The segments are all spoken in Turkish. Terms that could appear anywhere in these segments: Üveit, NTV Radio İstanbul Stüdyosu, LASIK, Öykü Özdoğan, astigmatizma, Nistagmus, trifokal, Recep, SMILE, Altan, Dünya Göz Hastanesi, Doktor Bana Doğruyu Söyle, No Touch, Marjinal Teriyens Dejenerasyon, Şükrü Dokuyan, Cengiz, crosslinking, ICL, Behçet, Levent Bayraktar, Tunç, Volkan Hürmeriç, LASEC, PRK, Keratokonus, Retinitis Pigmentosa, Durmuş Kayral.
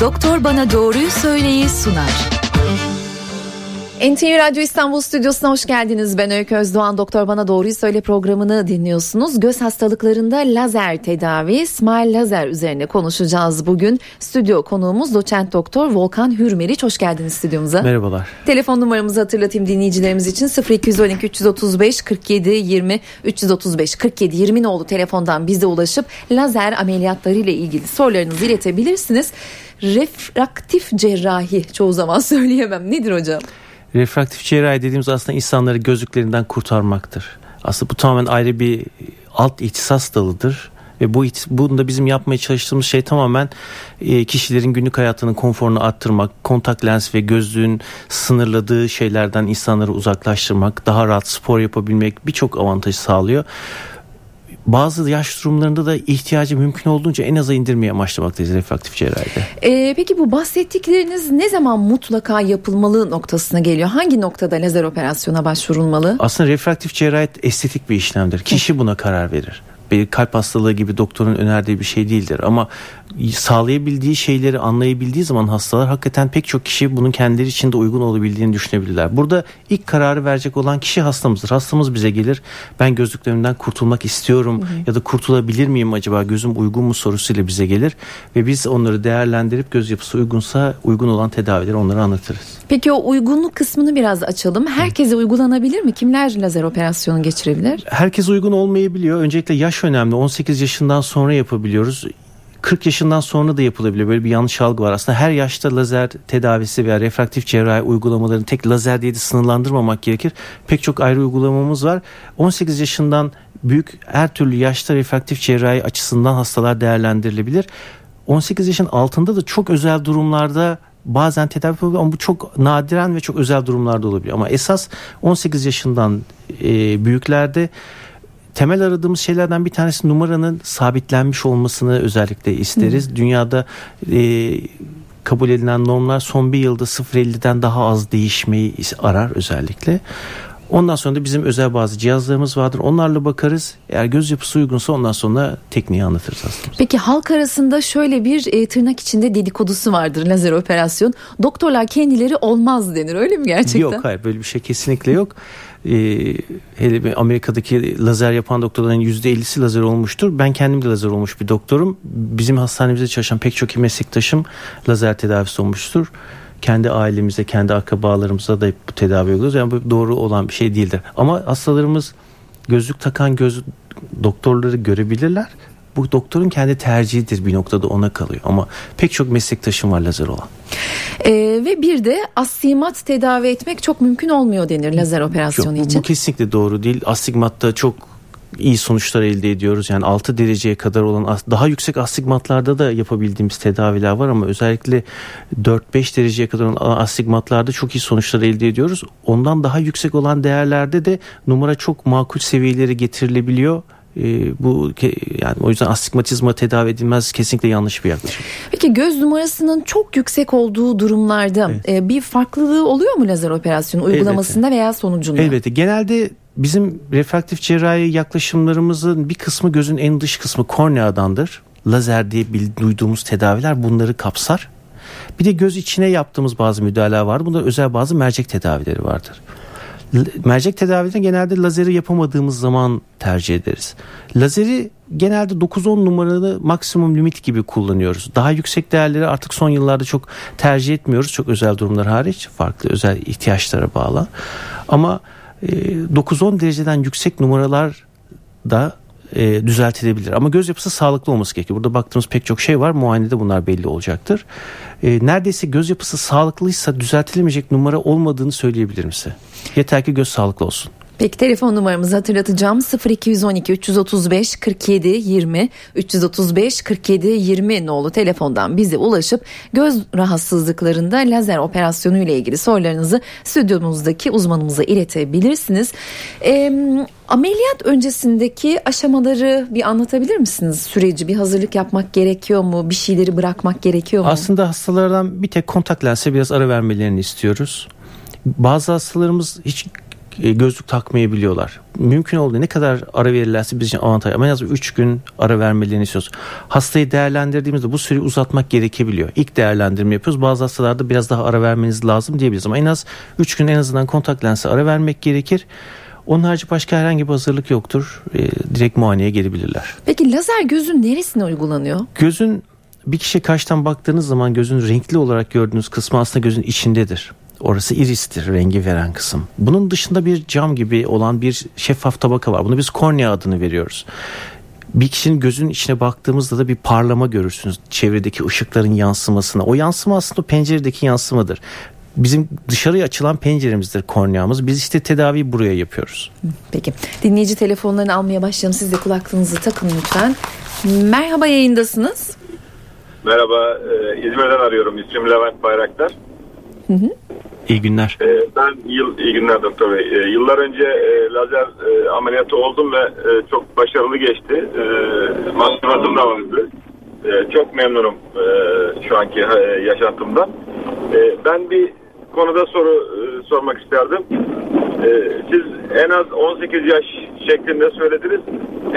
Doktor Bana Doğruyu Söyle'yi sunar. NTV Radio İstanbul Stüdyosu'na hoş geldiniz. Ben Öykü Özdoğan. Doktor Bana Doğruyu Söyle programını dinliyorsunuz. Göz hastalıklarında lazer tedavi, SMILE lazer üzerine konuşacağız bugün. Stüdyo konuğumuz doçent doktor Volkan Hürmeriç. Hoş geldiniz stüdyomuza. Merhabalar. Telefon numaramızı hatırlatayım dinleyicilerimiz için. 0212 335 47 20 335 47 20 oldu telefondan bize ulaşıp lazer ameliyatları ile ilgili sorularınızı iletebilirsiniz. Refraktif cerrahi çoğu zaman söyleyemem. Nedir hocam? Refraktif cerrahi dediğimiz aslında insanları gözlüklerinden kurtarmaktır. Aslında bu tamamen ayrı bir alt ihtisas dalıdır. Ve bunda bizim yapmaya çalıştığımız şey tamamen kişilerin günlük hayatının konforunu arttırmak, kontak lens ve gözlüğün sınırladığı şeylerden insanları uzaklaştırmak, daha rahat spor yapabilmek birçok avantajı sağlıyor. Bazı yaş durumlarında da ihtiyacı mümkün olduğunca en aza indirmeye amaçlamaktayız refraktif cerrahide. Peki bu bahsettikleriniz ne zaman mutlaka yapılmalı noktasına geliyor? Hangi noktada lazer operasyona başvurulmalı? Aslında refraktif cerrahi estetik bir işlemdir. Kişi buna karar verir. Bir kalp hastalığı gibi doktorun önerdiği bir şey değildir. Ama sağlayabildiği şeyleri anlayabildiği zaman hastalar hakikaten pek çok kişi bunun kendileri için de uygun olabildiğini düşünebilirler. Burada ilk kararı verecek olan kişi hastamızdır. Hastamız bize gelir. Ben gözlüklerimden kurtulmak istiyorum ya da kurtulabilir miyim acaba, gözüm uygun mu sorusuyla bize gelir. Ve biz onları değerlendirip göz yapısı uygunsa uygun olan tedavileri onlara anlatırız. Peki o uygunluk kısmını biraz açalım. Herkese uygulanabilir mi? Kimler lazer operasyonu geçirebilir? Herkes uygun olmayabiliyor. Öncelikle yaş önemli. 18 yaşından sonra yapabiliyoruz. 40 yaşından sonra da yapılabilir. Böyle bir yanlış algı var. Aslında her yaşta lazer tedavisi veya refraktif cerrahi uygulamalarını tek lazer diye de sınırlandırmamak gerekir. Pek çok ayrı uygulamamız var. 18 yaşından büyük her türlü yaşta refraktif cerrahi açısından hastalar değerlendirilebilir. 18 yaşın altında da çok özel durumlarda bazen tedavi yapılabilir ama bu çok nadiren ve çok özel durumlarda olabiliyor. Ama esas 18 yaşından büyüklerde temel aradığımız şeylerden bir tanesi numaranın sabitlenmiş olmasını özellikle isteriz. Dünyada kabul edilen normlar son bir yılda 0.50'den daha az değişmeyi arar özellikle. Ondan sonra da bizim özel bazı cihazlarımız vardır. Onlarla bakarız. Eğer göz yapısı uygunsa ondan sonra tekniği anlatırız aslında. Peki halk arasında şöyle bir tırnak içinde dedikodusu vardır lazer operasyon. Doktorlar kendileri olmaz denir. Öyle mi gerçekten? Yok, hayır, böyle bir şey kesinlikle yok. Hele Amerika'daki lazer yapan doktorların %50'si lazer olmuştur. Ben kendim de lazer olmuş bir doktorum. Bizim hastanemizde çalışan pek çok meslektaşım lazer tedavisi olmuştur. Kendi ailemize, kendi akrabalarımıza da bu tedavi uyguluyoruz. Yani bu doğru olan bir şey değildir. Ama hastalarımız gözlük takan göz doktorları görebilirler. Bu doktorun kendi tercihidir, bir noktada ona kalıyor. Ama pek çok meslektaşım var lazer olan. Ve bir de astigmat tedavi etmek çok mümkün olmuyor denir lazer operasyonu için. Bu kesinlikle doğru değil. Astigmatta çok iyi sonuçlar elde ediyoruz. Yani 6 dereceye kadar olan, daha yüksek astigmatlarda da yapabildiğimiz tedaviler var ama özellikle 4-5 dereceye kadar olan astigmatlarda çok iyi sonuçlar elde ediyoruz. Ondan daha yüksek olan değerlerde de numara çok makul seviyelere getirilebiliyor. Yani o yüzden astigmatizma tedavi edilmez, kesinlikle yanlış bir yaklaşım. Peki göz numarasının çok yüksek olduğu durumlarda bir farklılığı oluyor mu lazer operasyonu uygulamasında veya sonucunda? Elbette. Genelde bizim refraktif cerrahi yaklaşımlarımızın bir kısmı gözün en dış kısmı korneadandır. Lazer diye duyduğumuz tedaviler bunları kapsar. Bir de göz içine yaptığımız bazı müdahaleler vardır. Bunda özel bazı mercek tedavileri vardır. Mercek tedavilerinde genelde lazeri yapamadığımız zaman tercih ederiz. Lazeri genelde 9-10 numaralı maksimum limit gibi kullanıyoruz. Daha yüksek değerleri artık son yıllarda çok tercih etmiyoruz. Çok özel durumlar hariç, farklı özel ihtiyaçlara bağlı. Ama 9-10 dereceden yüksek numaralar da düzeltilebilir. Ama göz yapısı sağlıklı olması gerekiyor. Burada baktığımız pek çok şey var. Muayenede bunlar belli olacaktır. Neredeyse göz yapısı sağlıklıysa düzeltilemeyecek numara olmadığını söyleyebilirim size. Yeter ki göz sağlıklı olsun. Peki telefon numaramızı hatırlatacağım. 0212 335 47 20 335 47 20 nolu telefondan bize ulaşıp göz rahatsızlıklarında lazer operasyonu ile ilgili sorularınızı stüdyomuzdaki uzmanımıza iletebilirsiniz. Ameliyat öncesindeki aşamaları bir anlatabilir misiniz? Süreci, bir hazırlık yapmak gerekiyor mu? Bir şeyleri bırakmak gerekiyor mu? Aslında hastalardan bir tek kontak lense biraz ara vermelerini istiyoruz. Bazı hastalarımız hiç gözlük takmayabiliyorlar. Mümkün olduğu ne kadar ara verirlerse biz için avantaj, ama en az 3 gün ara vermelerini istiyoruz. Hastayı değerlendirdiğimizde bu süreyi uzatmak gerekebiliyor. İlk değerlendirme yapıyoruz. Bazı hastalarda biraz daha ara vermeniz lazım diyebiliriz ama en az 3 gün en azından kontak lensi ara vermek gerekir. Onun harici başka herhangi bir hazırlık yoktur. Direkt muayeneye gelebilirler. Peki lazer gözün neresine uygulanıyor? Gözün, bir kişi kaştan baktığınız zaman gözün renkli olarak gördüğünüz kısmı aslında gözün içindedir. Orası iristir, rengi veren kısım. Bunun dışında bir cam gibi olan bir şeffaf tabaka var. Bunu biz kornea adını veriyoruz. Bir kişinin gözünün içine baktığımızda da bir parlama görürsünüz. Çevredeki ışıkların yansımasına. O yansıma aslında penceredeki yansımadır. Bizim dışarıya açılan penceremizdir korneamız. Biz işte tedaviyi buraya yapıyoruz. Peki. Dinleyici telefonlarını almaya başlayalım. Siz de kulaklığınızı takın lütfen. Merhaba, yayındasınız. Merhaba. İzmir'den arıyorum. İsmim Levent Bayraktar. Hı hı. İyi günler. İyi günler doktor bey. Yıllar önce lazer ameliyatı oldum ve çok başarılı geçti. Masrafım da vardı. Çok memnunum şu anki yaşantımdan. Ben bir konuda soru sormak isterdim. Siz en az 18 yaş şeklinde söylediniz.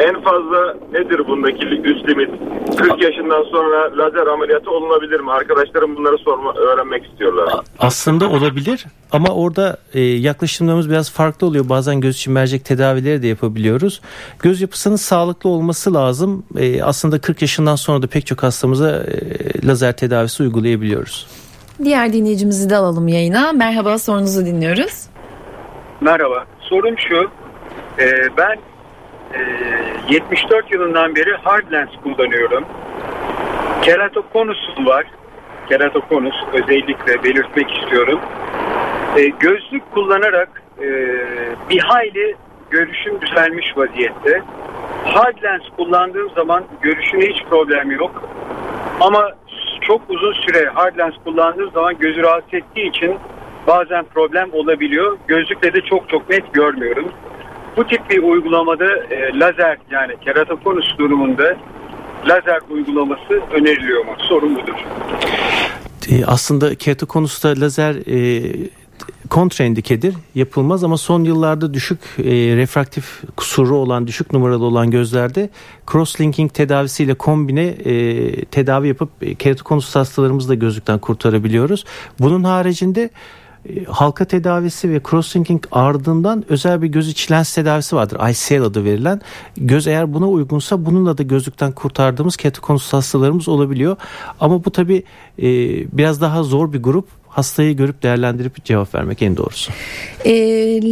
En fazla nedir bundaki üst limit? 40 yaşından sonra lazer ameliyatı olunabilir mi? Arkadaşlarım bunları öğrenmek istiyorlar. Aslında olabilir ama orada yaklaşımlarımız biraz farklı oluyor. Bazen göz için mercek tedavileri de yapabiliyoruz. Göz yapısının sağlıklı olması lazım. Aslında 40 yaşından sonra da pek çok hastamıza lazer tedavisi uygulayabiliyoruz. Diğer dinleyicimizi de alalım yayına. Merhaba, sorunuzu dinliyoruz. Merhaba, sorum şu. Ben 74 yılından beri hard lens kullanıyorum. Keratokonusum var. Keratokonus özellikle belirtmek istiyorum. Gözlük kullanarak bir hayli görüşüm düzelmiş vaziyette. Hard lens kullandığım zaman görüşüne hiç problem yok. Ama çok uzun süre hard lens kullandığım zaman gözü rahatsız ettiği için bazen problem olabiliyor. Gözlükle de çok net görmüyorum. Bu tip bir uygulamada lazer, yani keratokonus durumunda lazer uygulaması öneriliyor mu? Sorun budur. Aslında keratokonusta lazer kontraindikedir, yapılmaz ama son yıllarda düşük refraktif kusuru olan, düşük numaralı olan gözlerde crosslinking tedavisiyle kombine tedavi yapıp keratokonus hastalarımızı da gözlükten kurtarabiliyoruz. Bunun haricinde halka tedavisi ve crosslinking ardından özel bir göz içi lens tedavisi vardır. ICL adı verilen. Göz eğer buna uygunsa bununla da gözlükten kurtardığımız keratokonus hastalarımız olabiliyor. Ama bu tabii biraz daha zor bir grup. Hastayı görüp değerlendirip cevap vermek en doğrusu.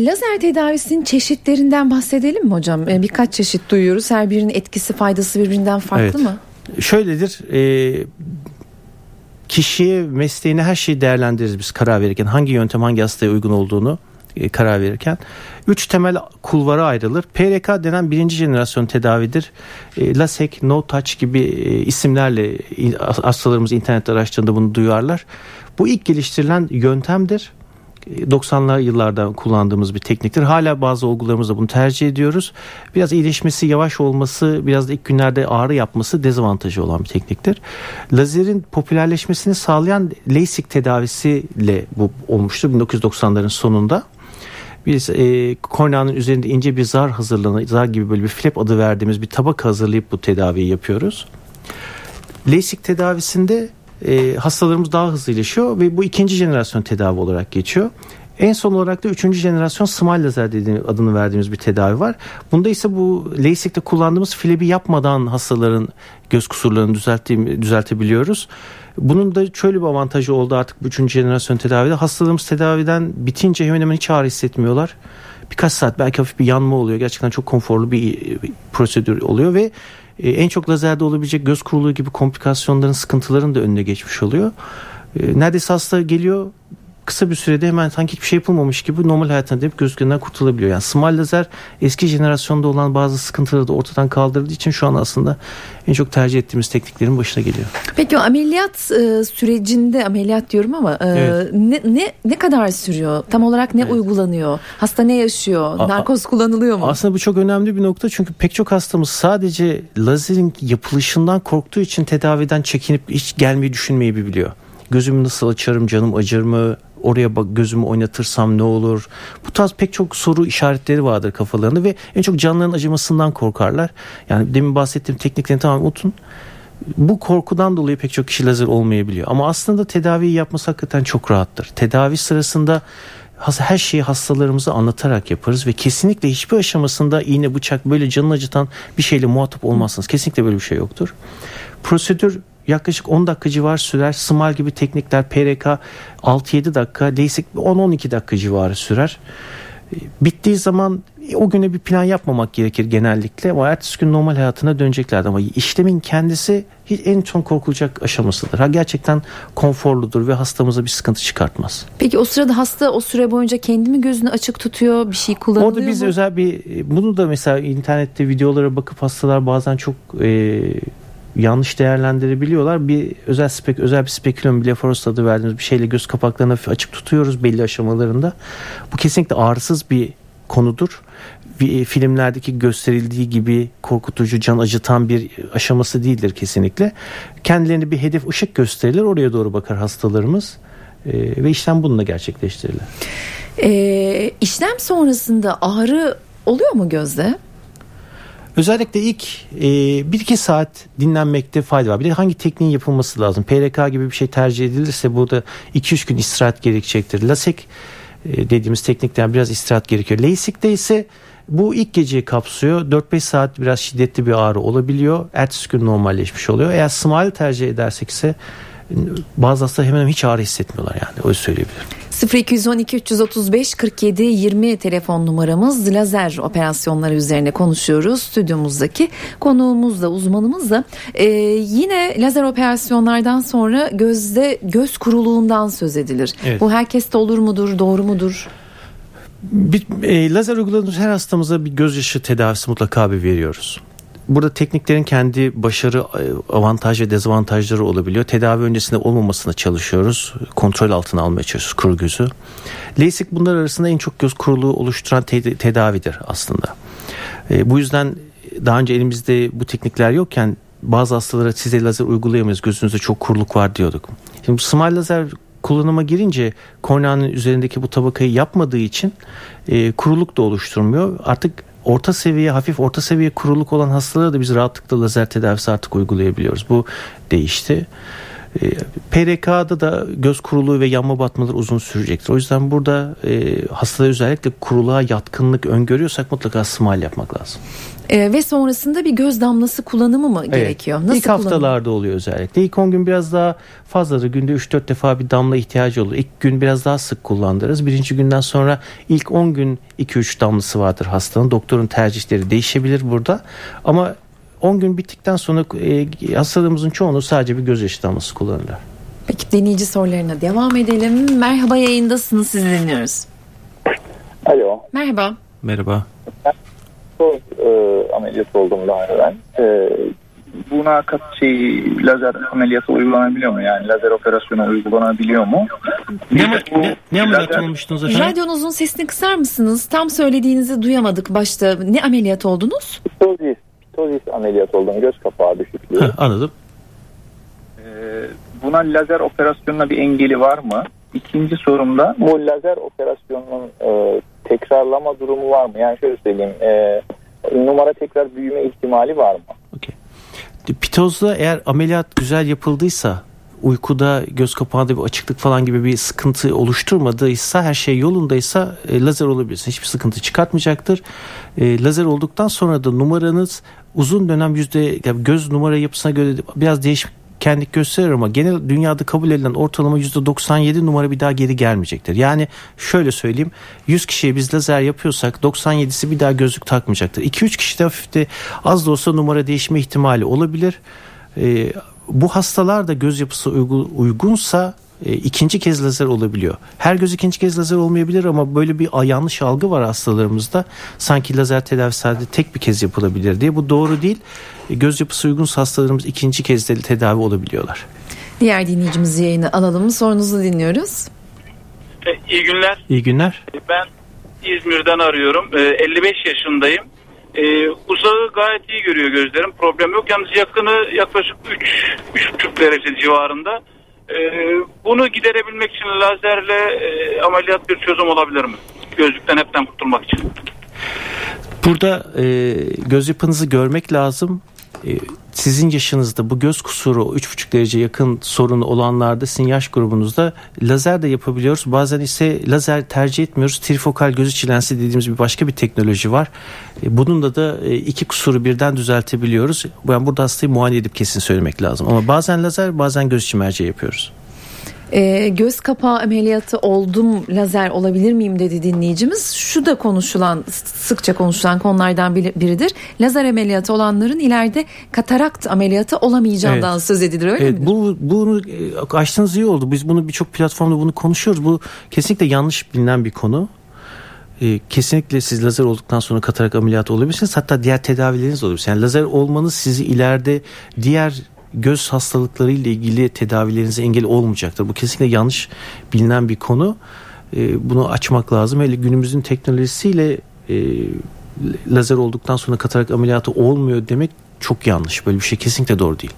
Lazer tedavisinin çeşitlerinden bahsedelim mi hocam? Birkaç çeşit duyuyoruz. Her birinin etkisi, faydası birbirinden farklı mı? Şöyledir. Kişiye, mesleğine, her şeyi değerlendiririz biz karar verirken. Hangi yöntem hangi hastaya uygun olduğunu karar verirken. 3 temel kulvara ayrılır. PRK denen birinci jenerasyon tedavidir. LASEC, No Touch gibi isimlerle hastalarımız internet araştırdığında bunu duyarlar. Bu ilk geliştirilen yöntemdir. 90'lı yıllardan kullandığımız bir tekniktir. Hala bazı olgularımızda bunu tercih ediyoruz. Biraz iyileşmesi yavaş olması, biraz da ilk günlerde ağrı yapması dezavantajı olan bir tekniktir. Lazerin popülerleşmesini sağlayan LASIK tedavisiyle bu olmuştur 1990'ların sonunda. Biz korneanın üzerinde ince bir zar hazırlanan, zar gibi böyle bir flap adı verdiğimiz bir tabak hazırlayıp bu tedaviyi yapıyoruz. LASIK tedavisinde hastalarımız daha hızlı iyileşiyor ve bu ikinci jenerasyon tedavi olarak geçiyor. En son olarak da üçüncü jenerasyon SMILE lazer dediğimiz, adını verdiğimiz bir tedavi var. Bunda ise bu LASIK'te kullandığımız flebi yapmadan hastaların göz kusurlarını düzeltebiliyoruz. Bunun da şöyle bir avantajı oldu artık bu üçüncü jenerasyon tedavide. Hastalarımız tedaviden bitince hemen hemen hiç ağrı hissetmiyorlar. Birkaç saat belki hafif bir yanma oluyor. Gerçekten çok konforlu bir prosedür oluyor ve en çok lazerde olabilecek göz kuruluğu gibi komplikasyonların, sıkıntıların da önüne geçmiş oluyor. Neredeyse hasta geliyor, kısa bir sürede hemen sanki hiçbir şey yapılmamış gibi normal hayatına dönüp gözlüklerinden kurtulabiliyor. Yani SMILE lazer eski jenerasyonda olan bazı sıkıntıları da ortadan kaldırdığı için şu an aslında en çok tercih ettiğimiz tekniklerin başına geliyor. Peki ameliyat sürecinde, ameliyat diyorum ama evet, ne kadar sürüyor? Tam olarak ne uygulanıyor? Hasta ne yaşıyor? Narkoz kullanılıyor mu? Aslında bu çok önemli bir nokta çünkü pek çok hastamız sadece lazerin yapılışından korktuğu için tedaviden çekinip hiç gelmeyi düşünmeyi biliyor. Gözümü nasıl açarım, canım acır mı? oraya bak, gözümü oynatırsam ne olur? Bu tarz pek çok soru işaretleri vardır kafalarında ve en çok canların acımasından korkarlar. Yani demin bahsettiğim tekniklerini tamamen unutun. Bu korkudan dolayı pek çok kişi lazer olmayabiliyor. Ama aslında tedaviyi yapması hakikaten çok rahattır. Tedavi sırasında her şeyi hastalarımıza anlatarak yaparız ve kesinlikle hiçbir aşamasında iğne, bıçak, böyle canını acıtan bir şeyle muhatap olmazsınız. Kesinlikle böyle bir şey yoktur. Prosedür yaklaşık 10 dakika civarı sürer. SMILE gibi teknikler, PRK 6-7 dakika, LASIK 10-12 dakika civarı sürer. Bittiği zaman o güne bir plan yapmamak gerekir genellikle. O ertesi gün normal hayatına döneceklerdi ama işlemin kendisi en son korkulacak aşamasıdır. Ha, gerçekten konforludur ve hastamıza bir sıkıntı çıkartmaz. Peki o sırada hasta o süre boyunca kendini gözünü açık tutuyor, bir şey kullanıyor orada biz mu? Özel bir, bunu da mesela internette videolara bakıp hastalar bazen çok yanlış değerlendirebiliyorlar. Bir özel bir spekulum blefaros adı verdiğimiz bir şeyle göz kapaklarını açık tutuyoruz belli aşamalarında. Bu kesinlikle ağrısız bir konudur. Filmlerdeki gösterildiği gibi korkutucu, can acıtan bir aşaması değildir kesinlikle. Kendilerine bir hedef ışık gösterilir, oraya doğru bakar hastalarımız ve işlem bununla gerçekleştirilir. İşlem sonrasında ağrı oluyor mu gözde? Özellikle ilk 1-2 saat dinlenmekte fayda var. Bir de hangi tekniğin yapılması lazım? PRK gibi bir şey tercih edilirse burada 2-3 gün istirahat gerekecektir. LASEC dediğimiz teknikten biraz istirahat gerekiyor. LASIK'te ise bu ilk geceyi kapsıyor. 4-5 saat biraz şiddetli bir ağrı olabiliyor. Ertesi gün normalleşmiş oluyor. Eğer SMILE tercih edersek ise bazı hastalar hemen hiç ağrı hissetmiyorlar yani. Öyle söyleyebilirim. 0212-335-47-20 telefon numaramız. Lazer operasyonları üzerine konuşuyoruz. Stüdyomuzdaki konuğumuzla, uzmanımızla. Yine lazer operasyonlardan sonra göz kuruluğundan söz edilir. Evet. Bu herkeste olur mudur, doğru mudur? Lazer uyguladığımız her hastamıza bir gözyaşı tedavisi mutlaka bir veriyoruz. Burada tekniklerin kendi başarı, avantaj ve dezavantajları olabiliyor. Tedavi öncesinde olmamasına çalışıyoruz. Kontrol altına almaya çalışıyoruz kuru gözü. LASIK bunlar arasında en çok göz kuruluğu oluşturan tedavidir aslında. Bu yüzden daha önce elimizde bu teknikler yokken bazı hastalara size lazer uygulayamayız, gözünüzde çok kuruluk var diyorduk. Şimdi SMILE lazer kullanıma girince korneanın üzerindeki bu tabakayı yapmadığı için kuruluk da oluşturmuyor. Artık orta seviye, hafif orta seviye kuruluk olan hastalara da biz rahatlıkla lazer tedavisi artık uygulayabiliyoruz. Bu değişti. PRK'da da göz kuruluğu ve yanma batmaları uzun sürecektir. O yüzden burada hastalara özellikle kuruluğa yatkınlık öngörüyorsak mutlaka SMILE yapmak lazım. Ve sonrasında bir göz damlası kullanımı mı gerekiyor? Evet. Nasıl İlk kullanımı? Haftalarda oluyor özellikle. İlk 10 gün biraz daha fazladır. Günde 3-4 defa bir damla ihtiyacı olur. İlk gün biraz daha sık kullandırırız. Birinci günden sonra ilk 10 gün 2-3 damlası vardır hastanın. Doktorun tercihleri değişebilir burada. Ama 10 gün bittikten sonra hastalarımızın çoğunu sadece bir gözyaşı damlası kullanırlar. Peki dinleyici sorularına devam edelim. Merhaba, yayındasınız, sizi dinliyoruz. Alo. Merhaba. Merhaba. Ameliyat oldum daha evvel. Buna kat lazer ameliyatı uygulanabiliyor mu? Yani lazer operasyonu uygulanabiliyor mu? Ne ameliyat olmuştunuz efendim? Radyonuzun sesini kısar mısınız? Tam söylediğinizi duyamadık başta. Ne ameliyat oldunuz? Ptozis ameliyat oldum. Göz kapağı düşüklüğü. Anladım. Buna lazer operasyonuna bir engeli var mı? İkinci sorumda bu lazer operasyonunun tekrarlama durumu var mı? Yani şöyle söyleyeyim, numara tekrar büyüme ihtimali var mı? Okay. Pitozda eğer ameliyat güzel yapıldıysa, uykuda göz kapağında bir açıklık falan gibi bir sıkıntı oluşturmadıysa, her şey yolundaysa lazer olabilirsin. Hiçbir sıkıntı çıkartmayacaktır. Lazer olduktan sonra da numaranız uzun dönem yani göz numara yapısına göre biraz değişkenlik gösterir ama genel dünyada kabul edilen ortalama %97 numara bir daha geri gelmeyecektir. Yani şöyle söyleyeyim, 100 kişiye biz lazer yapıyorsak 97'si bir daha gözlük takmayacaktır. 2-3 kişide hafif de az da olsa numara değişme ihtimali olabilir. Bu hastalar da göz yapısı uygunsa ikinci kez lazer olabiliyor. Her göz ikinci kez lazer olmayabilir ama böyle bir yanlış algı var hastalarımızda. Sanki lazer tedavisi sadece tek bir kez yapılabilir diye. Bu doğru değil. Göz yapısı uygunsa hastalarımız ikinci kez de tedavi olabiliyorlar. Diğer dinleyicimizi yayına alalım. Sorunuzu dinliyoruz. İyi günler. İyi günler. Ben İzmir'den arıyorum. 55 yaşındayım. Uzağı gayet iyi görüyor gözlerim. Problem yok. Yalnız yakını yaklaşık 3,5 derece civarında. Bunu giderebilmek için lazerle ameliyat bir çözüm olabilir mi? Gözlükten hepten kurtulmak için. Burada göz yapınızı görmek lazım. Sizin yaşınızda bu göz kusuru 3,5 derece yakın sorunu olanlarda, sizin yaş grubunuzda lazer de yapabiliyoruz. Bazen ise lazer tercih etmiyoruz. Trifokal göz içi lensi dediğimiz bir başka bir teknoloji var. Bununla da iki kusuru birden düzeltebiliyoruz. Ben burada hastayı muayene edip kesin söylemek lazım. Ama bazen lazer, bazen göz içi merceği yapıyoruz. Göz kapağı ameliyatı oldum, lazer olabilir miyim dedi dinleyicimiz. Şu da konuşulan, sıkça konuşulan konulardan biridir. Lazer ameliyatı olanların ileride katarakt ameliyatı olamayacağından söz edilir, öyle mi? Bunu açtığınız iyi oldu. Biz bunu birçok platformda bunu konuşuyoruz. Bu kesinlikle yanlış bilinen bir konu. Kesinlikle siz lazer olduktan sonra katarak ameliyatı olabilirsiniz. Hatta diğer tedavileriniz olabilir. Yani lazer olmanız sizi ileride diğer göz hastalıkları ile ilgili tedavilerinize engel olmayacaktır. Bu kesinlikle yanlış bilinen bir konu. Bunu açmak lazım. Hele günümüzün teknolojisiyle lazer olduktan sonra katarak ameliyatı olmuyor demek çok yanlış. Böyle bir şey kesinlikle doğru değil.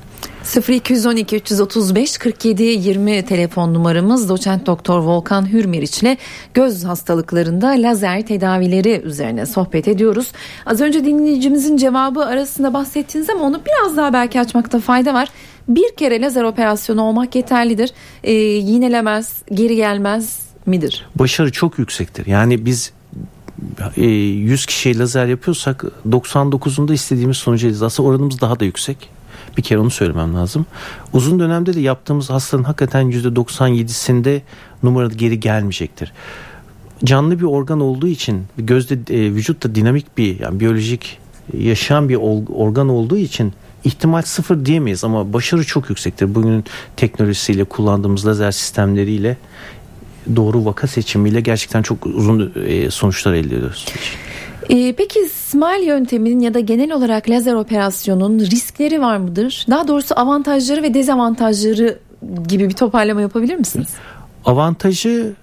0212 335 47 20 telefon numaramız. Doçent Doktor Volkan Hürmeriç ile göz hastalıklarında lazer tedavileri üzerine sohbet ediyoruz. Az önce dinleyicimizin cevabı arasında bahsettiniz ama onu biraz daha belki açmakta fayda var. Bir kere lazer operasyonu olmak yeterlidir. Yinelemez, geri gelmez midir? Başarı çok yüksektir. Yani biz 100 kişiye lazer yapıyorsak 99'unda istediğimiz sonucu alırız. Aslında oranımız daha da yüksek. Bir kere onu söylemem lazım. Uzun dönemde de yaptığımız hastanın hakikaten %97'sinde numara geri gelmeyecektir. Canlı bir organ olduğu için, gözde vücutta dinamik bir, yani biyolojik yaşayan bir organ olduğu için ihtimal sıfır diyemeyiz ama başarı çok yüksektir. Bugünün teknolojisiyle, kullandığımız lazer sistemleriyle, doğru vaka seçimiyle gerçekten çok uzun sonuçlar elde ediyoruz. Peki SMILE yönteminin ya da genel olarak lazer operasyonunun riskleri var mıdır? Daha doğrusu avantajları ve dezavantajları gibi bir toparlama yapabilir misiniz? Avantajı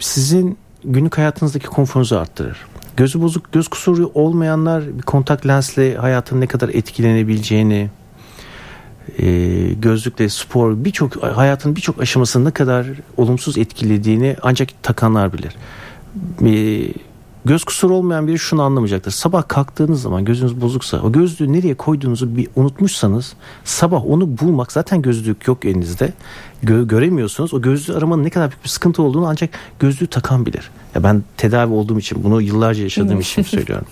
sizin günlük hayatınızdaki konforunuzu arttırır. Gözü bozuk, göz kusuru olmayanlar bir kontak lensle hayatın ne kadar etkilenebileceğini, gözlükle spor, hayatın birçok aşamasını ne kadar olumsuz etkilediğini ancak takanlar bilir. Göz kusuru olmayan biri şunu anlamayacaktır. Sabah kalktığınız zaman gözünüz bozuksa, o gözlüğü nereye koyduğunuzu bir unutmuşsanız, sabah onu bulmak, zaten gözlük yok elinizde, göremiyorsunuz. O gözlüğü aramanın ne kadar büyük bir sıkıntı olduğunu ancak gözlüğü takan bilir. Ya ben tedavi olduğum için, bunu yıllarca yaşadığım için söylüyorum.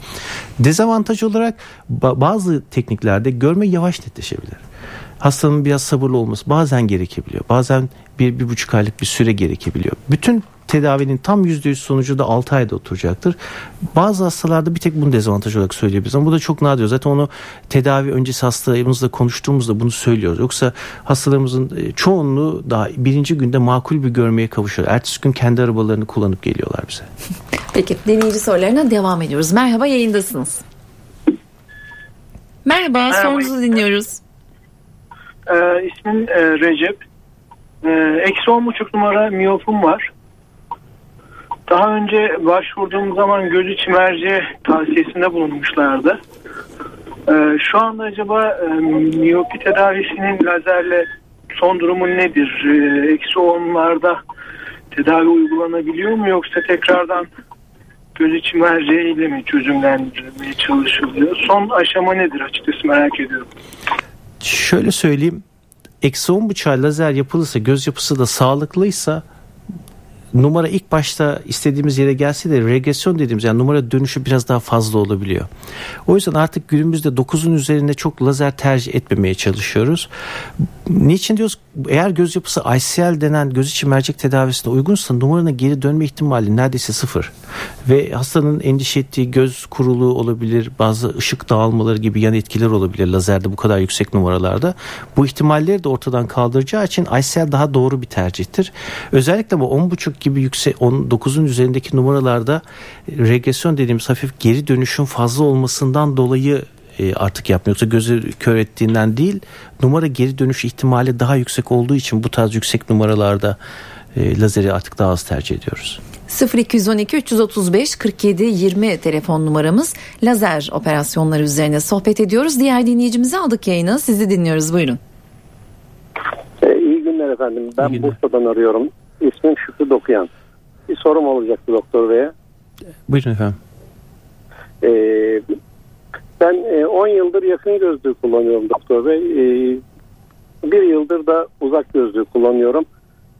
Dezavantaj olarak bazı tekniklerde görme yavaş netleşebilir. Hastanın biraz sabırlı olması bazen gerekebiliyor. Bazen 1-1,5 aylık bir süre gerekebiliyor. Bütün tedavinin tam %100 sonucu da 6 ayda oturacaktır. Bazı hastalarda bir tek bunu dezavantaj olarak söyleyebiliriz. Ama bu da çok nadir. Zaten onu tedavi öncesi hastalarımızla konuştuğumuzda bunu söylüyoruz. Yoksa hastalarımızın çoğunluğu daha birinci günde makul bir görmeye kavuşuyor. Ertesi gün kendi arabalarını kullanıp geliyorlar bize. Peki, dinleyici sorularına devam ediyoruz. Merhaba, yayındasınız. Merhaba, sorunuzu dinliyoruz. İsmim Recep. Eksi 10,5 numara miyopum var. Daha önce başvurduğum zaman göz içi merceği tavsiyesinde bulunmuşlardı. Şu anda acaba miyopi tedavisinin lazerle son durumu nedir? Eksi 10'larda tedavi uygulanabiliyor mu, yoksa tekrardan göz içi merceğiyle mi çözümlendirmeye çalışılıyor? Son aşama nedir, açıkçası merak ediyorum. Şöyle söyleyeyim, eksi 10,5'a lazer yapılırsa, göz yapısı da sağlıklıysa, numara ilk başta istediğimiz yere gelse de regresyon dediğimiz, yani numara dönüşü biraz daha fazla olabiliyor. O yüzden artık günümüzde 9'un üzerinde çok lazer tercih etmemeye çalışıyoruz. Niçin diyoruz? Eğer göz yapısı ICL denen göz içi mercek tedavisine uygunsa numaranın geri dönme ihtimali neredeyse sıfır. Ve hastanın endişe ettiği göz kuruluğu olabilir, bazı ışık dağılmaları gibi yan etkiler olabilir lazerde bu kadar yüksek numaralarda. Bu ihtimalleri de ortadan kaldıracağı için ICL daha doğru bir tercihtir. Özellikle bu 10,5 gibi yüksek, 19'un üzerindeki numaralarda regresyon dediğimiz hafif geri dönüşün fazla olmasından dolayı artık yapmıyor. Yoksa gözü kör ettiğinden değil, numara geri dönüş ihtimali daha yüksek olduğu için bu tarz yüksek numaralarda lazeri artık daha az tercih ediyoruz. 0212 335 47 20 telefon numaramız. Lazer operasyonları üzerine sohbet ediyoruz. Diğer dinleyicimizi aldık yayına. Sizi dinliyoruz. Buyurun. İyi günler. günler efendim. Ben günler. Bursa'dan arıyorum. İsmim Şükrü Dokuyan. Bir sorum olacaktı doktor beye. Buyurun efendim. Ben 10 yıldır yakın gözlüğü kullanıyorum doktor bey. Bir yıldır da uzak gözlüğü kullanıyorum.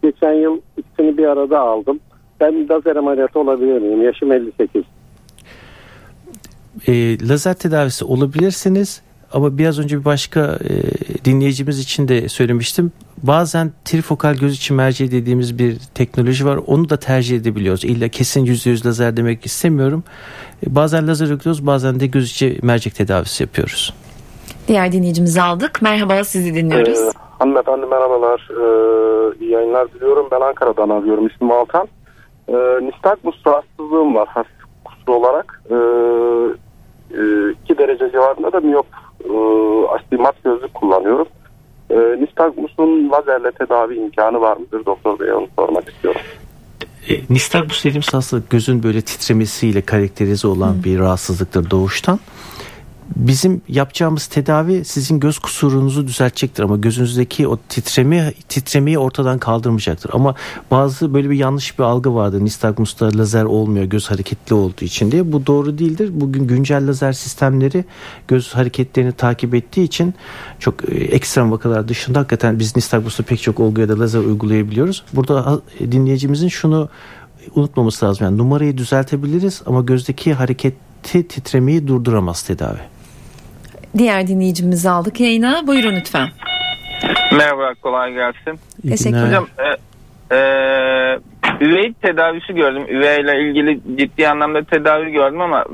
Geçen yıl ikisini bir arada aldım. Ben lazer ameliyatı olabilir miyim? Yaşım 58. Lazer tedavisi olabilirsiniz. Ama biraz önce bir başka dinleyicimiz için de söylemiştim. Bazen trifokal göz içi merceği dediğimiz bir teknoloji var. Onu da tercih edebiliyoruz. İlla kesin %100 lazer demek istemiyorum. Bazen lazer uyguluyoruz, bazen de göz içi mercek tedavisi yapıyoruz. Diğer dinleyicimizi aldık. Merhaba, sizi dinliyoruz. Hanımefendi merhabalar. İyi yayınlar diliyorum. Ben Ankara'dan arıyorum. İsmim Altan. Nistagmus rahatsızlığım var. Hafif kusur olarak. 2 derece civarında da miyop astigmat gözlük kullanıyorum. Nistagmus'un lazerle tedavi imkanı var mıdır doktor bey, onu sormak istiyorum. Nistagmus dediğimiz hastalık gözün böyle titremesiyle karakterize olan bir rahatsızlıktır doğuştan. Bizim yapacağımız tedavi sizin göz kusurunuzu düzeltecektir ama gözünüzdeki o titremeyi ortadan kaldırmayacaktır. Ama bazı böyle bir yanlış bir algı vardı. Nistagmus'ta lazer olmuyor göz hareketli olduğu için diye. Bu doğru değildir. Bugün güncel lazer sistemleri göz hareketlerini takip ettiği için çok ekstrem vakalar dışında hakikaten biz Nistagmus'ta pek çok olguya da lazer uygulayabiliyoruz. Burada dinleyicimizin şunu unutmaması lazım. Yani numarayı düzeltebiliriz ama gözdeki hareketi, titremeyi durduramaz tedavi. Diğer dinleyicimizi aldık yayına. Buyurun lütfen. Merhaba, kolay gelsin. Teşekkür hocam. Üveit tedavisi gördüm. Üveyle ilgili ciddi anlamda tedavi gördüm ama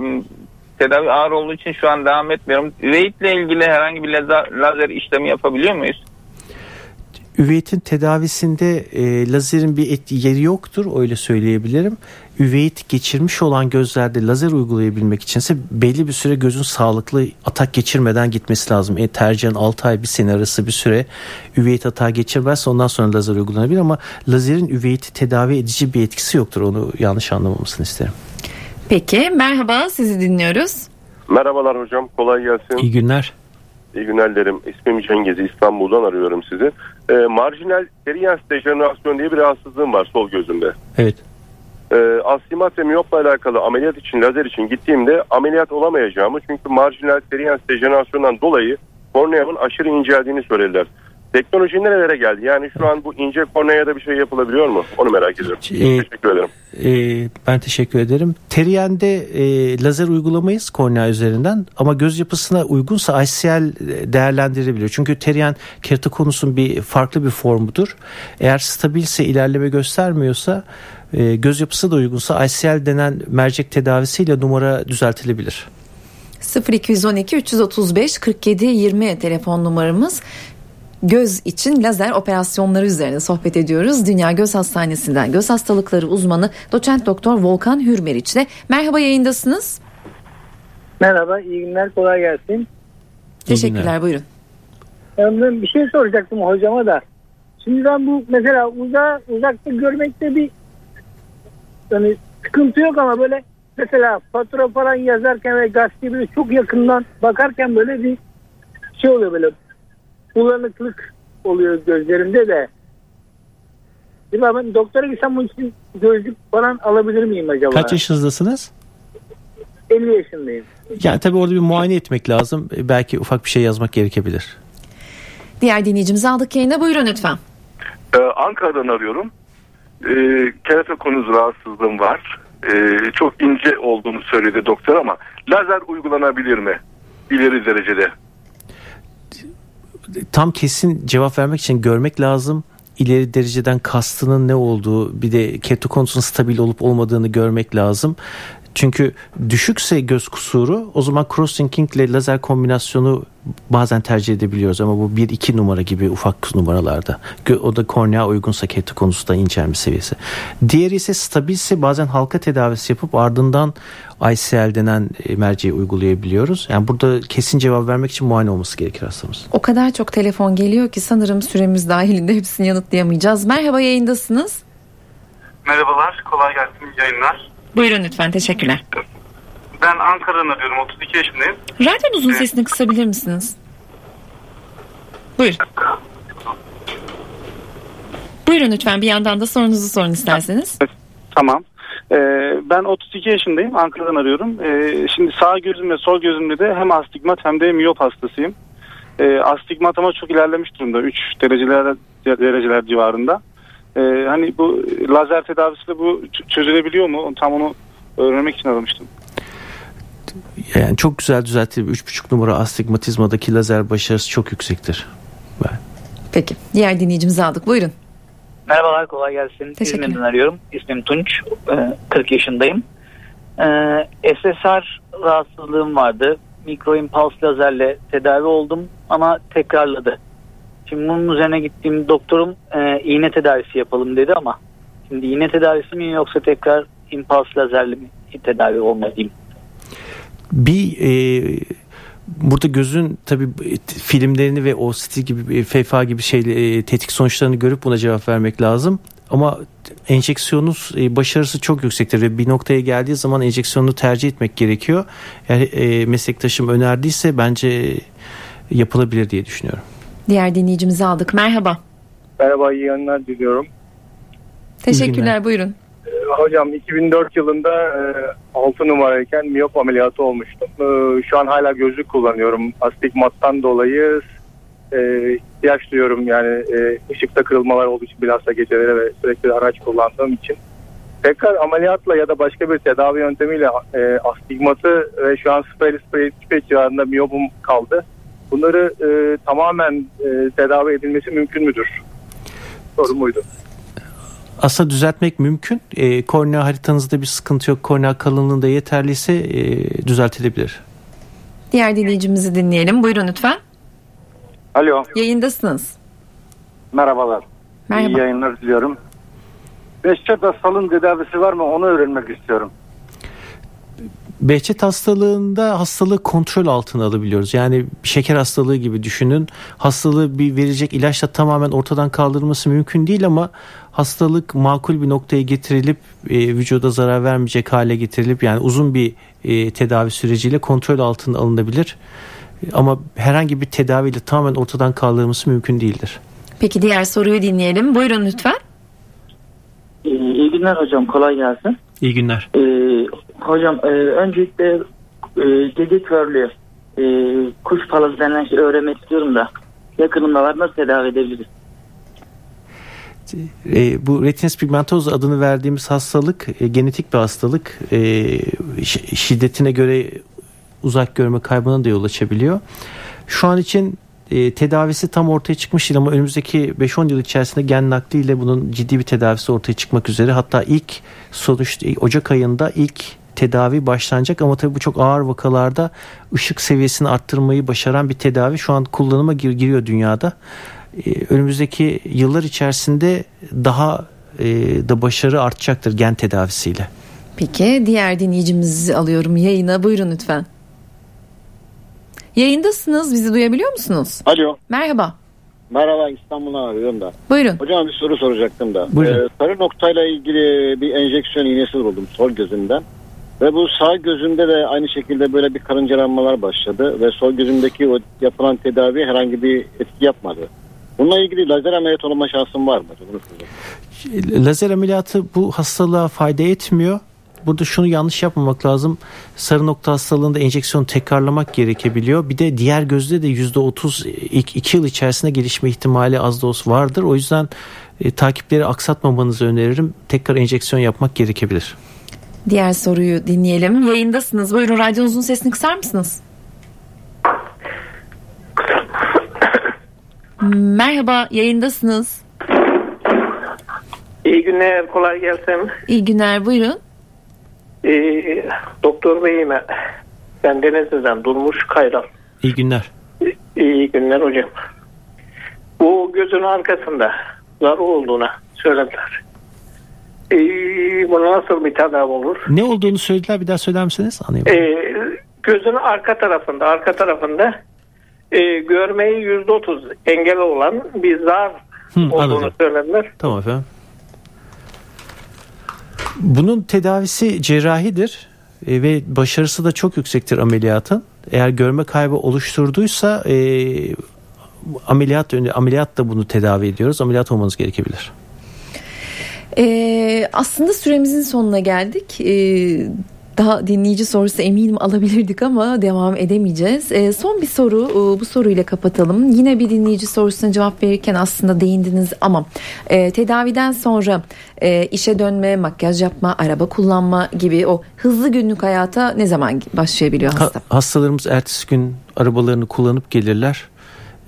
tedavi ağır olduğu için şu an devam etmiyorum. Üveitle ilgili herhangi bir lazer işlemi yapabiliyor muyuz? Üveitin tedavisinde lazerin bir yeri yoktur, öyle söyleyebilirim. Üveit geçirmiş olan gözlerde lazer uygulayabilmek içinse belli bir süre gözün sağlıklı atak geçirmeden gitmesi lazım. Tercihen 6 ay 1 sene arası bir süre üveit atağı geçirmezse ondan sonra lazer uygulanabilir ama lazerin üveiti tedavi edici bir etkisi yoktur. Onu yanlış anlamamasını isterim. Peki, merhaba, sizi dinliyoruz. Merhabalar hocam, kolay gelsin. İyi günler. İyi günler dilerim. İsmim Cengiz, İstanbul'dan arıyorum sizi. Marjinal Teriyens Dejenerasyon diye bir rahatsızlığım var sol gözümde. Evet. Astigmat ve miyopla alakalı ameliyat için, lazer için gittiğimde ameliyat olamayacağımı, çünkü marjinal Teriyens Dejenerasyon'dan dolayı korneamın aşırı inceldiğini söylediler. Teknoloji nerelere geldi? Yani şu an bu ince korneada bir şey yapılabiliyor mu? Onu merak ediyorum. Teşekkür ederim. Ben teşekkür ederim. Teriyende lazer uygulamayız kornea üzerinden ama göz yapısına uygunsa ICL değerlendirebiliyor. Çünkü teriyen keratokonusun bir farklı bir formudur. Eğer stabilse, ilerleme göstermiyorsa, göz yapısı da uygunsa ICL denen mercek tedavisiyle numara düzeltilebilir. 0212 335 47 20 telefon numaramız. Göz için lazer operasyonları üzerine sohbet ediyoruz. Dünya Göz Hastanesi'nden göz hastalıkları uzmanı doçent doktor Volkan Hürmeriç ile. Merhaba, yayındasınız. Merhaba, iyi günler, kolay gelsin. Teşekkürler, buyurun. Ben bir şey soracaktım hocama da. Şimdi ben bu mesela uzakta görmekte bir yani sıkıntı yok ama böyle mesela fatura falan yazarken ve gazeteye böyle çok yakından bakarken böyle bir şey oluyor, böyle bulanıklık oluyor gözlerimde de. Şimdi ben doktora gitsem bunun için gözlük falan alabilir miyim acaba? Kaç yaşınızdasınız? 50 yaşındayım. Yani tabii orada bir muayene etmek lazım. Belki ufak bir şey yazmak gerekebilir. Diğer dinleyicimizi aldık yayına. Buyurun lütfen. Ankara'dan arıyorum. Keratokonus rahatsızlığım var. Çok ince olduğunu söyledi doktor ama lazer uygulanabilir mi ileri derecede? Tam kesin cevap vermek için görmek lazım. İleri dereceden kastının ne olduğu, bir de keratokonusun stabil olup olmadığını görmek lazım. Çünkü düşükse göz kusuru, o zaman crosslinking ile lazer kombinasyonu bazen tercih edebiliyoruz. Ama bu 1-2 numara gibi ufak numaralarda. O da kornea uygunsa keratokonusta incelme seviyesi. Diğeri ise stabilse bazen halka tedavisi yapıp ardından ICL denen merceği uygulayabiliyoruz. Yani burada kesin cevap vermek için muayene olması gerekir hastamız. O kadar çok telefon geliyor ki sanırım süremiz dahilinde hepsini yanıtlayamayacağız. Merhaba, yayındasınız. Merhabalar, kolay gelsin, yayınlar. Buyurun lütfen, teşekkürler. Ben Ankara'dan arıyorum, 32 yaşındayım. Radyonuzun sesini kısabilir misiniz? Buyur. Buyurun lütfen, bir yandan da sorunuzu sorun isterseniz. Tamam. Ben 32 yaşındayım. Ankara'dan arıyorum. Şimdi sağ gözüm ve sol gözümde de hem astigmat hem de miyop hastasıyım. Astigmat ama çok ilerlemiş durumda. 3 dereceler civarında. Hani bu lazer tedavisiyle bu çözülebiliyor mu? Tam onu öğrenmek için aramıştım. Yani çok güzel düzeltildi. 3,5 numara astigmatizmadaki lazer başarısı çok yüksektir. Ben. Peki. Diğer dinleyicimizi aldık. Buyurun. Merhabalar, kolay gelsin. İzmir'den arıyorum. İsmim Tunç. 40 yaşındayım. SSR rahatsızlığım vardı. Mikroimpuls lazerle tedavi oldum ama tekrarladı. Şimdi bunun üzerine gittiğim doktorum iğne tedavisi yapalım dedi ama şimdi iğne tedavisi mi yoksa tekrar impuls lazerle mi tedavi olmalı diyeyim. Bir burada gözün tabii filmlerini ve o stil gibi FFA gibi şey tetkik sonuçlarını görüp buna cevap vermek lazım. Ama enjeksiyonunuz başarısı çok yüksektir ve bir noktaya geldiği zaman enjeksiyonunu tercih etmek gerekiyor. Eğer meslektaşım önerdiyse bence yapılabilir diye düşünüyorum. Diğer dinleyicimizi aldık. Merhaba. Merhaba, iyi yayınlar diliyorum. Teşekkürler, buyurun. Hocam 2004 yılında 6 numarayken miyop ameliyatı olmuştum. Şu an hala gözlük kullanıyorum. Astigmattan dolayı ihtiyaç duyuyorum. Yani ışıkta kırılmalar olduğu için bilhassa gecelere ve sürekli araç kullandığım için. Tekrar ameliyatla ya da başka bir tedavi yöntemiyle astigmatı ve şu an sprey civarında miyopum kaldı. Bunları tamamen tedavi edilmesi mümkün müdür? Sorum buydu. Aslında düzeltmek mümkün. Kornea haritanızda bir sıkıntı yok. Kornea kalınlığında yeterliyse düzeltilebilir. Diğer dinleyicimizi dinleyelim. Buyurun lütfen. Alo. Yayındasınız. Merhabalar. Merhaba. İyi yayınlar diliyorum. Behçet hastalığının tedavisi var mı? Onu öğrenmek istiyorum. Behçet hastalığında hastalığı kontrol altına alabiliyoruz. Yani şeker hastalığı gibi düşünün. Hastalığı bir verecek ilaçla tamamen ortadan kaldırılması mümkün değil ama hastalık makul bir noktaya getirilip vücuda zarar vermeyecek hale getirilip yani uzun bir tedavi süreciyle kontrol altına alınabilir. Ama herhangi bir tedaviyle tamamen ortadan kaldırılması mümkün değildir. Peki diğer soruyu dinleyelim. Buyurun lütfen. İyi günler hocam. Kolay gelsin. İyi günler. Hocam öncelikle gece körlüğü kuş palazı denilen şey öğrenmek istiyorum da yakınımdalar, nasıl tedavi edebiliriz? Bu retinitis pigmentosa adını verdiğimiz hastalık genetik bir hastalık. Şiddetine göre uzak görme kaybına da yol açabiliyor. Şu an için tedavisi tam ortaya çıkmış değil ama önümüzdeki 5-10 yıl içerisinde gen nakliyle bunun ciddi bir tedavisi ortaya çıkmak üzere. Hatta ilk sonuç Ocak ayında ilk tedavi başlanacak ama tabii bu çok ağır vakalarda ışık seviyesini arttırmayı başaran bir tedavi şu an kullanıma giriyor dünyada. Önümüzdeki yıllar içerisinde daha da başarı artacaktır gen tedavisiyle. Peki diğer dinleyicimizi alıyorum yayına. Buyurun lütfen. Yayındasınız. Bizi duyabiliyor musunuz? Alo. Merhaba. Merhaba, İstanbul'dan arıyorum da. Buyurun. Hocam bir soru soracaktım da. Sarı noktayla ilgili bir enjeksiyon iğnesi buldum sol gözümden. Ve bu sağ gözümde de aynı şekilde böyle bir karıncalanmalar başladı. Ve sol gözümdeki o yapılan tedavi herhangi bir etki yapmadı. Bununla ilgili lazer ameliyat olma şansım var mı? Lazer ameliyatı bu hastalığa fayda etmiyor. Burada şunu yanlış yapmamak lazım. Sarı nokta hastalığında enjeksiyonu tekrarlamak gerekebiliyor. Bir de diğer gözde de %30 ilk 2 yıl içerisinde gelişme ihtimali az da olsa vardır. O yüzden takipleri aksatmamanızı öneririm. Tekrar enjeksiyon yapmak gerekebilir. Diğer soruyu dinleyelim. Yayındasınız. Buyurun, radyonuzun sesini kısar mısınız? Merhaba, yayındasınız. İyi günler, kolay gelsin. İyi günler, buyurun. Doktor Bey'im, ben Denizli'den Durmuş Kayral. İyi günler. İyi günler hocam. Bu gözün arkasında zarar olduğuna söylediler. Buna nasıl bir tedavi olur? Ne olduğunu söylediler, bir daha söyler misiniz? Gözün arka tarafında görmeyi %30 engel olan bir zar olduğunu söylediler. Tamam efendim. Bunun tedavisi cerrahidir ve başarısı da çok yüksektir ameliyatın. Eğer görme kaybı oluşturduysa ameliyat da bunu tedavi ediyoruz. Ameliyat olmanız gerekebilir. Aslında süremizin sonuna geldik. Daha dinleyici sorusu eminim alabilirdik ama devam edemeyeceğiz. Son bir soru, bu soruyla kapatalım. Yine bir dinleyici sorusuna cevap verirken aslında değindiniz ama tedaviden sonra işe dönme, makyaj yapma, araba kullanma gibi o hızlı günlük hayata ne zaman başlayabiliyor hasta? Hastalarımız ertesi gün arabalarını kullanıp gelirler.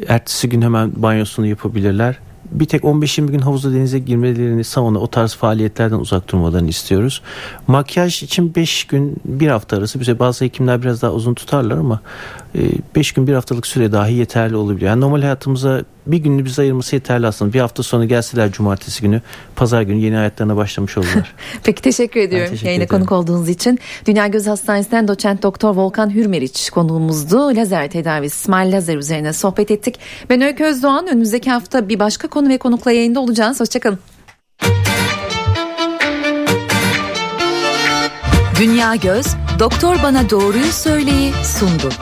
Ertesi gün hemen banyosunu yapabilirler. Bir tek 15-20 gün havuza, denize girmelerini, sauna, o tarz faaliyetlerden uzak durmalarını istiyoruz. Makyaj için 5 gün 1 hafta arası, bize bazı hekimler biraz daha uzun tutarlar ama 5 gün 1 haftalık süre dahi yeterli olabiliyor. Yani normal hayatımıza bir gününü bize ayırması yeterli aslında. Bir hafta sonra gelseler cumartesi günü, pazar günü yeni hayatlarına başlamış olurlar. Peki, teşekkür ediyorum yayına konuk olduğunuz için. Dünya Göz Hastanesi'nden doçent doktor Volkan Hürmeriç konuğumuzdu. Lazer tedavisi, SMILE lazer üzerine sohbet ettik. Ben Öykü Özdoğan. Önümüzdeki hafta bir başka konu ve konukla yayında olacağız. Hoşçakalın. Dünya Göz, Doktor Bana Doğruyu Söyle'yi sundu.